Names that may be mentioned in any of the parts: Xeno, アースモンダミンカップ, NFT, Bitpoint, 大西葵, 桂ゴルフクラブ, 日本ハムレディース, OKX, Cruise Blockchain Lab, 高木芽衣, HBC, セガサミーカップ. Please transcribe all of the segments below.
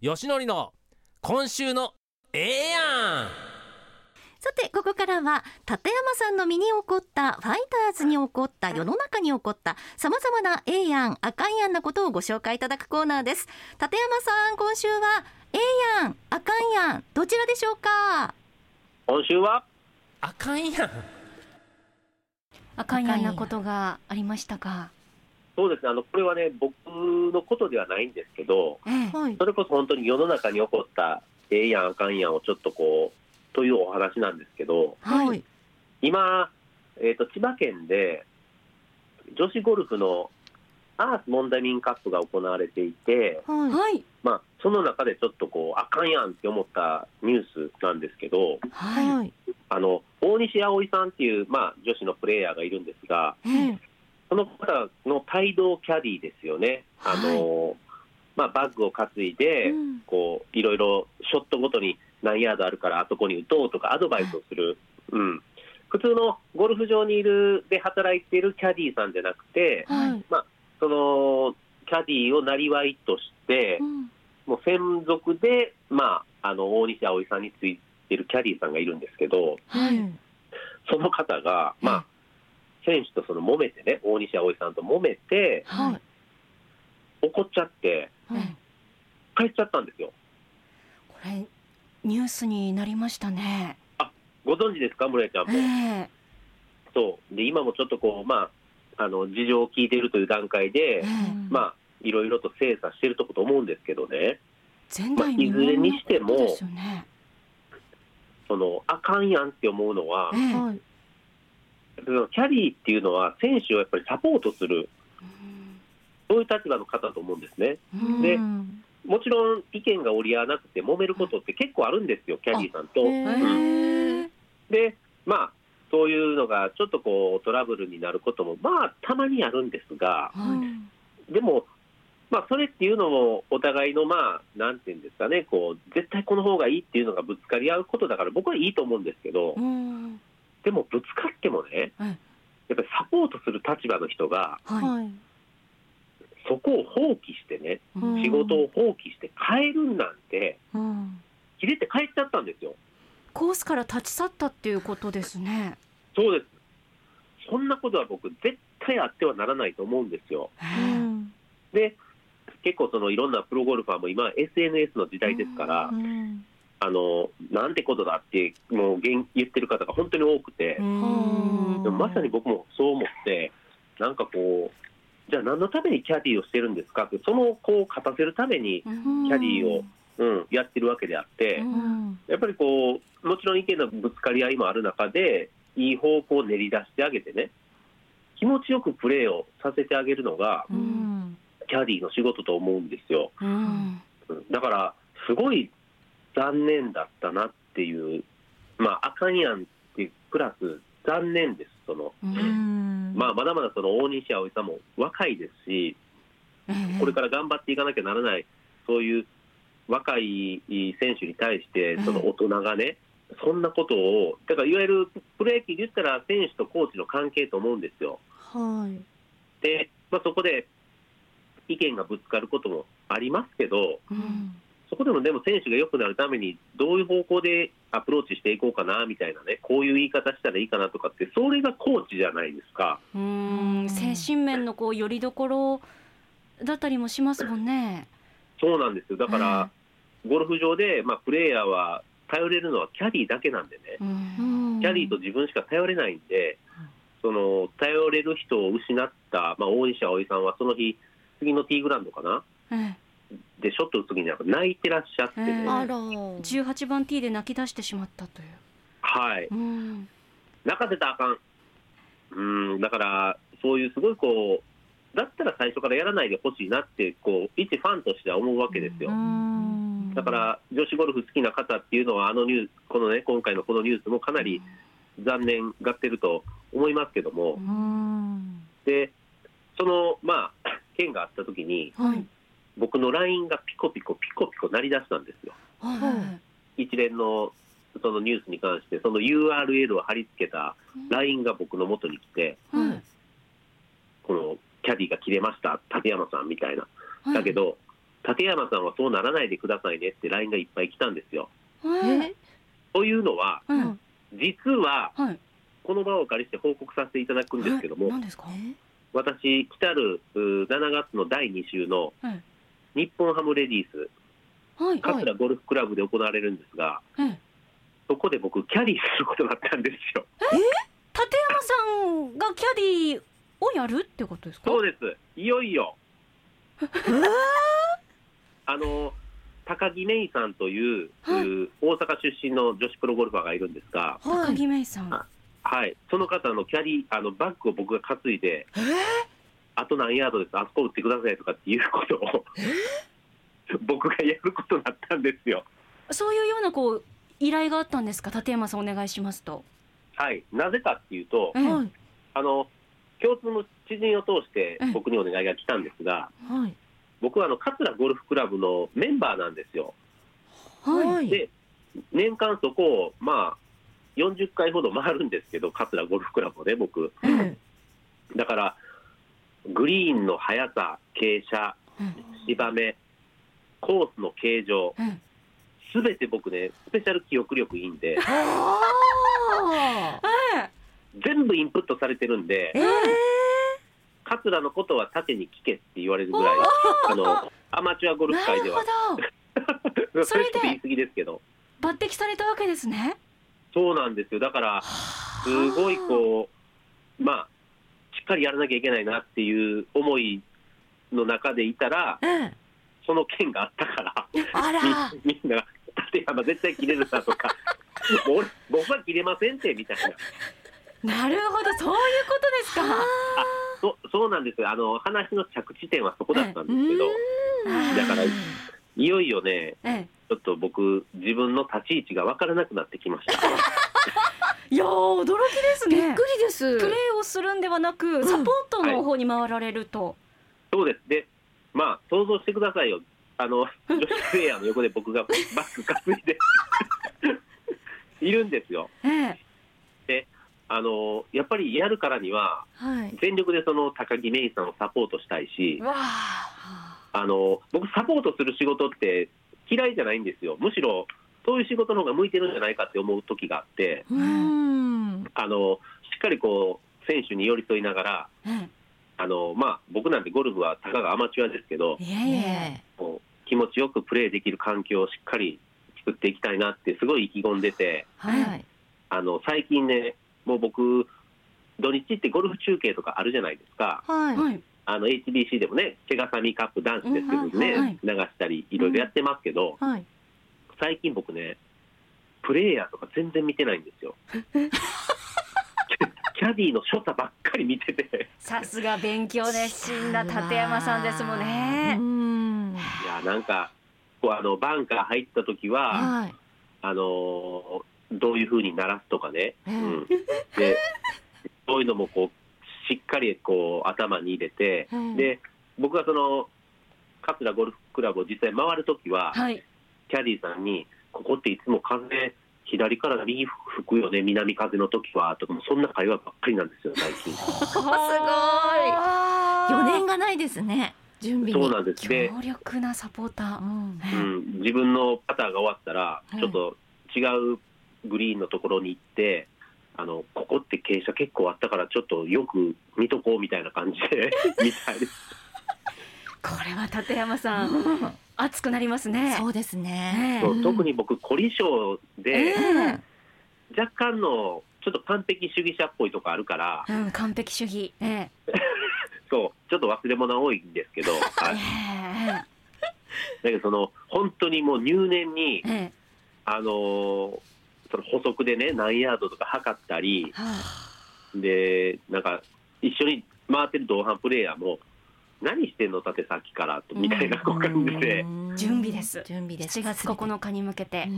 よしのりの今週のええやん。さてここからは立山さんの身に起こった、ファイターズに起こった、世の中に起こったさまざまなええやんあかんやんなことをご紹介いただくコーナーです。立山さん、今週はええやんあかんやん、どちらでしょうか？今週はあかんやん。あかんやんなことがありましたか？そうですね、これはね、僕のことではないんですけど、それこそ本当に世の中に起こったええやんあかんやんをちょっとこうというお話なんですけど、はい、今、千葉県で女子ゴルフのアースモンダミンカップが行われていて、はい、その中でちょっとこうあかんやんって思ったニュースなんですけど、はい、大西葵さんっていう、女子のプレイヤーがいるんですが、その方の帯同キャディですよね。はい、バッグを担いで、こういろいろショットごとに何ヤードあるからあそこに打とうとかアドバイスをする、普通のゴルフ場にいるで働いているキャディさんじゃなくて、そのキャディをなりわいとして、もう専属で、大西葵さんについているキャディさんがいるんですけど、その方が選手とその揉めてね、大西葵さんと揉めて、怒っちゃって、帰っちゃったんですよ。これニュースになりましたね。あ、ご存知ですか、村井ちゃんも。そうで、今もちょっとこう、事情を聞いているという段階で、いろいろと精査しているとこと思うんですけどね。いずれにしても、そのあかんやんって思うのは、キャリーっていうのは選手をやっぱりサポートする、そういう立場の方だと思うんですね。で、もちろん意見が折り合わなくて揉めることって結構あるんですよ、キャリーさんと。で、そういうのがちょっとこうトラブルになることもたまにあるんですが、でもそれっていうのもお互いのなんていうんですかね、こう絶対この方がいいっていうのがぶつかり合うことだから僕はいいと思うんですけど、でもぶつかってもね、やっぱりサポートする立場の人が、そこを放棄してね、仕事を放棄して帰るなんて、切れて帰っちゃったんですよ。コースから立ち去ったっていうことですね。そうです。そんなことは僕絶対あってはならないと思うんですよ。で、結構そのいろんなプロゴルファーも今 SNS の時代ですから、なんてことだってもう言ってる方が本当に多くて、でもまさに僕もそう思って、なんかこう、じゃあ何のためにキャディーをしてるんですかって、その子を勝たせるためにキャディーをやってるわけであって、やっぱりこうもちろん意見のぶつかり合いもある中で、いい方向を練り出してあげてね、気持ちよくプレーをさせてあげるのが、キャディーの仕事と思うんですよ。だからすごい残念だったなっていう、あかんやんってプラス残念です。その、まだまだその大西葵さんも若いですし、これから頑張っていかなきゃならない、そういう若い選手に対してその大人がね、そんなことを、だからいわゆるプロ野球で言ったら選手とコーチの関係と思うんですよ。で、そこで意見がぶつかることもありますけど、そこでもでも選手が良くなるためにどういう方向でアプローチしていこうかなみたいなね、こういう言い方したらいいかなとかって、それがコーチじゃないですか。精神面のこうよりどころだったりもしますもんね。そうなんですよ。だからゴルフ場で、プレイヤーは頼れるのはキャディーだけなんでね、キャディーと自分しか頼れないんで、その頼れる人を失った、大西葵さんはその日、次のティーグラウンドかな、でショット打つ時に泣いてらっしゃって、18番ティーで泣き出してしまったという。泣かせたらあかん。だからそういうすごいこう、だったら最初からやらないでほしいなってこう一ファンとしては思うわけですよ。だから女子ゴルフ好きな方っていうのは、ニュース、このね、今回のこのニュースもかなり残念がってると思いますけども、で、その件があった時に、僕の LINE がピコピコ鳴り出したんですよ。一連のそのニュースに関してその URL を貼り付けた LINE が僕の元に来て、このキャディが切れました立山さんみたいな、だけど立山さんはそうならないでくださいねって LINE がいっぱい来たんですよ。というのは、うん、実は、はい、この場をお借りして報告させていただくんですけども、何ですか？私、来たる7月の第2週の日本ハムレディース、はい、桂ゴルフクラブで行われるんですが、はい、そこで僕キャディーすることになったんですよ。立山さんがキャディーをやるってことですか？そうです、いよいよ高木芽衣さんという、はい、大阪出身の女子プロゴルファーがいるんですが、高木芽衣さん、はい、その方のキャリーバッグを僕が担いで、あと何ヤードです、あそこ打ってくださいとかっていうことを、僕がやることになったんですよ。そういうようなこう依頼があったんですか？立山さんお願いしますと。はい、なぜかっていうと、共通の知人を通して僕にお願いが来たんですが、はい、僕は桂ゴルフクラブのメンバーなんですよ。はい、で年間そこをまあ40回ほど回るんですけど、桂ゴルフクラブをね、僕、だからグリーンの速さ、傾斜、芝目、コースの形状、すべて僕ね、スペシャル記憶力いいんで、全部インプットされてるんで、桂のことは縦に聞けって言われるぐらい、アマチュアゴルフ界ではそれって言い過ぎですけど、抜擢されたわけですね。そうなんですよ。だからすごいこう、まあ、しっかりやらなきゃいけないなっていう思いの中でいたら、その件があったからみんな立山絶対切れるなとか僕は切れませんってみたいな。なるほど、そういうことですか。そうなんですよ。話の着地点はそこだったんですけど、だからいよいよね、ちょっと僕自分の立ち位置が分からなくなってきましたいや驚きですね。びっくりです。プレーをするんではなく、サポートの方に回られると、そうです。で、まあ想像してくださいよ、女子プレイヤーの横で僕がバッグ担いでいるんですよ。で、やっぱりやるからには、全力でその高木芽衣さんをサポートしたいし、僕サポートする仕事って嫌いじゃないんですよ。むしろそういう仕事の方が向いてるんじゃないかって思う時があって、しっかりこう選手に寄り添いながら、まあ、僕なんてゴルフはたかがアマチュアですけど、こう気持ちよくプレーできる環境をしっかり作っていきたいなってすごい意気込んでて、最近ね、もう僕土日ってゴルフ中継とかあるじゃないですか。HBC でもね、セガサミーカップ男子ですけどね、流したりいろいろやってますけど、最近僕ね、プレイヤーとか全然見てないんですよキャディの所作ばっかり見ててさすが勉強熱心な立山さんですもんね。いや、なんかこうバンカー入った時は、どういう風に鳴らすとかね、でそういうのもこうしっかりこう頭に入れて、で僕がその桂ゴルフクラブを実際回るときは、キャディーさんにここっていつも風左から右吹くよね、南風のときはとか、もそんな会話ばっかりなんですよ最近すごい、余念がないですね、準備に。そうなんです。で強力なサポーター、自分のパターが終わったら、ちょっと違うグリーンのところに行って、ここって傾斜結構あったからちょっとよく見とこうみたいな感じでみたいですこれは立山さん、熱くなりますね。そうですね、特に僕凝り性で、若干のちょっと完璧主義者っぽいとこあるから、完璧主義、そうちょっと忘れ物多いんですけど、だけど本当にもう入念に、その補足でね、何ヤードとか測ったり、でなんか一緒に回ってる同伴プレイヤーも何してんの立てさっきからみたいな感じで、準備です7月9日に向けて、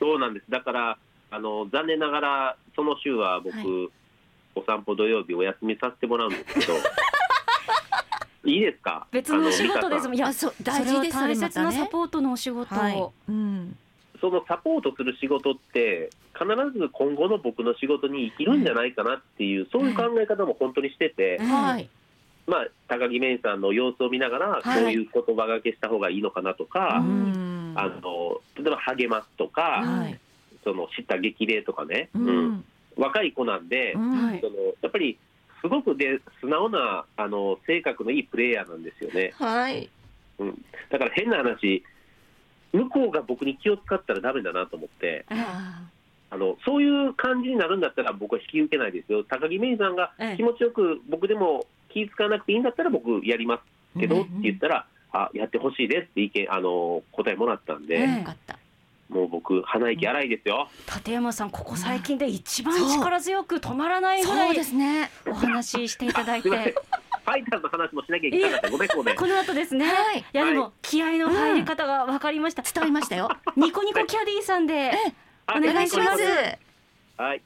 そうなんです。だから残念ながらその週は僕、お散歩土曜日お休みさせてもらうんですけどいいですか、別のお仕事ですもん。いや、大事です、それは大切なサポートのお仕事を、そのサポートする仕事って必ず今後の僕の仕事に生きるんじゃないかなっていう、そういう考え方も本当にしてて、まあ、高木メイさんの様子を見ながら、はい、こういう言葉がけした方がいいのかなとか、うん、例えば励ますとか、はい、その叱咤激励とかね、うんうん、若い子なんで、はい、やっぱりすごくで素直な性格のいいプレイヤーなんですよね、はいうん、だから変な話、向こうが僕に気を使ったらダメだなと思って、そういう感じになるんだったら僕は引き受けないですよ。高木メイさんが気持ちよく僕でも気使わなくていいんだったら僕やりますけどって言ったら、あ、やってほしいですって意見答えもらったんで、もう僕鼻息荒いですよ。立山さん、ここ最近で一番力強く止まらないぐらいですね、お話ししていただいてファイターズの話もしなきゃいけなかった。ごめんごめん。この後ですね、はい、いやでも気合の入り方が分かりました、うん、伝わりましたよニコニコキャディーさんでお願いします。はい。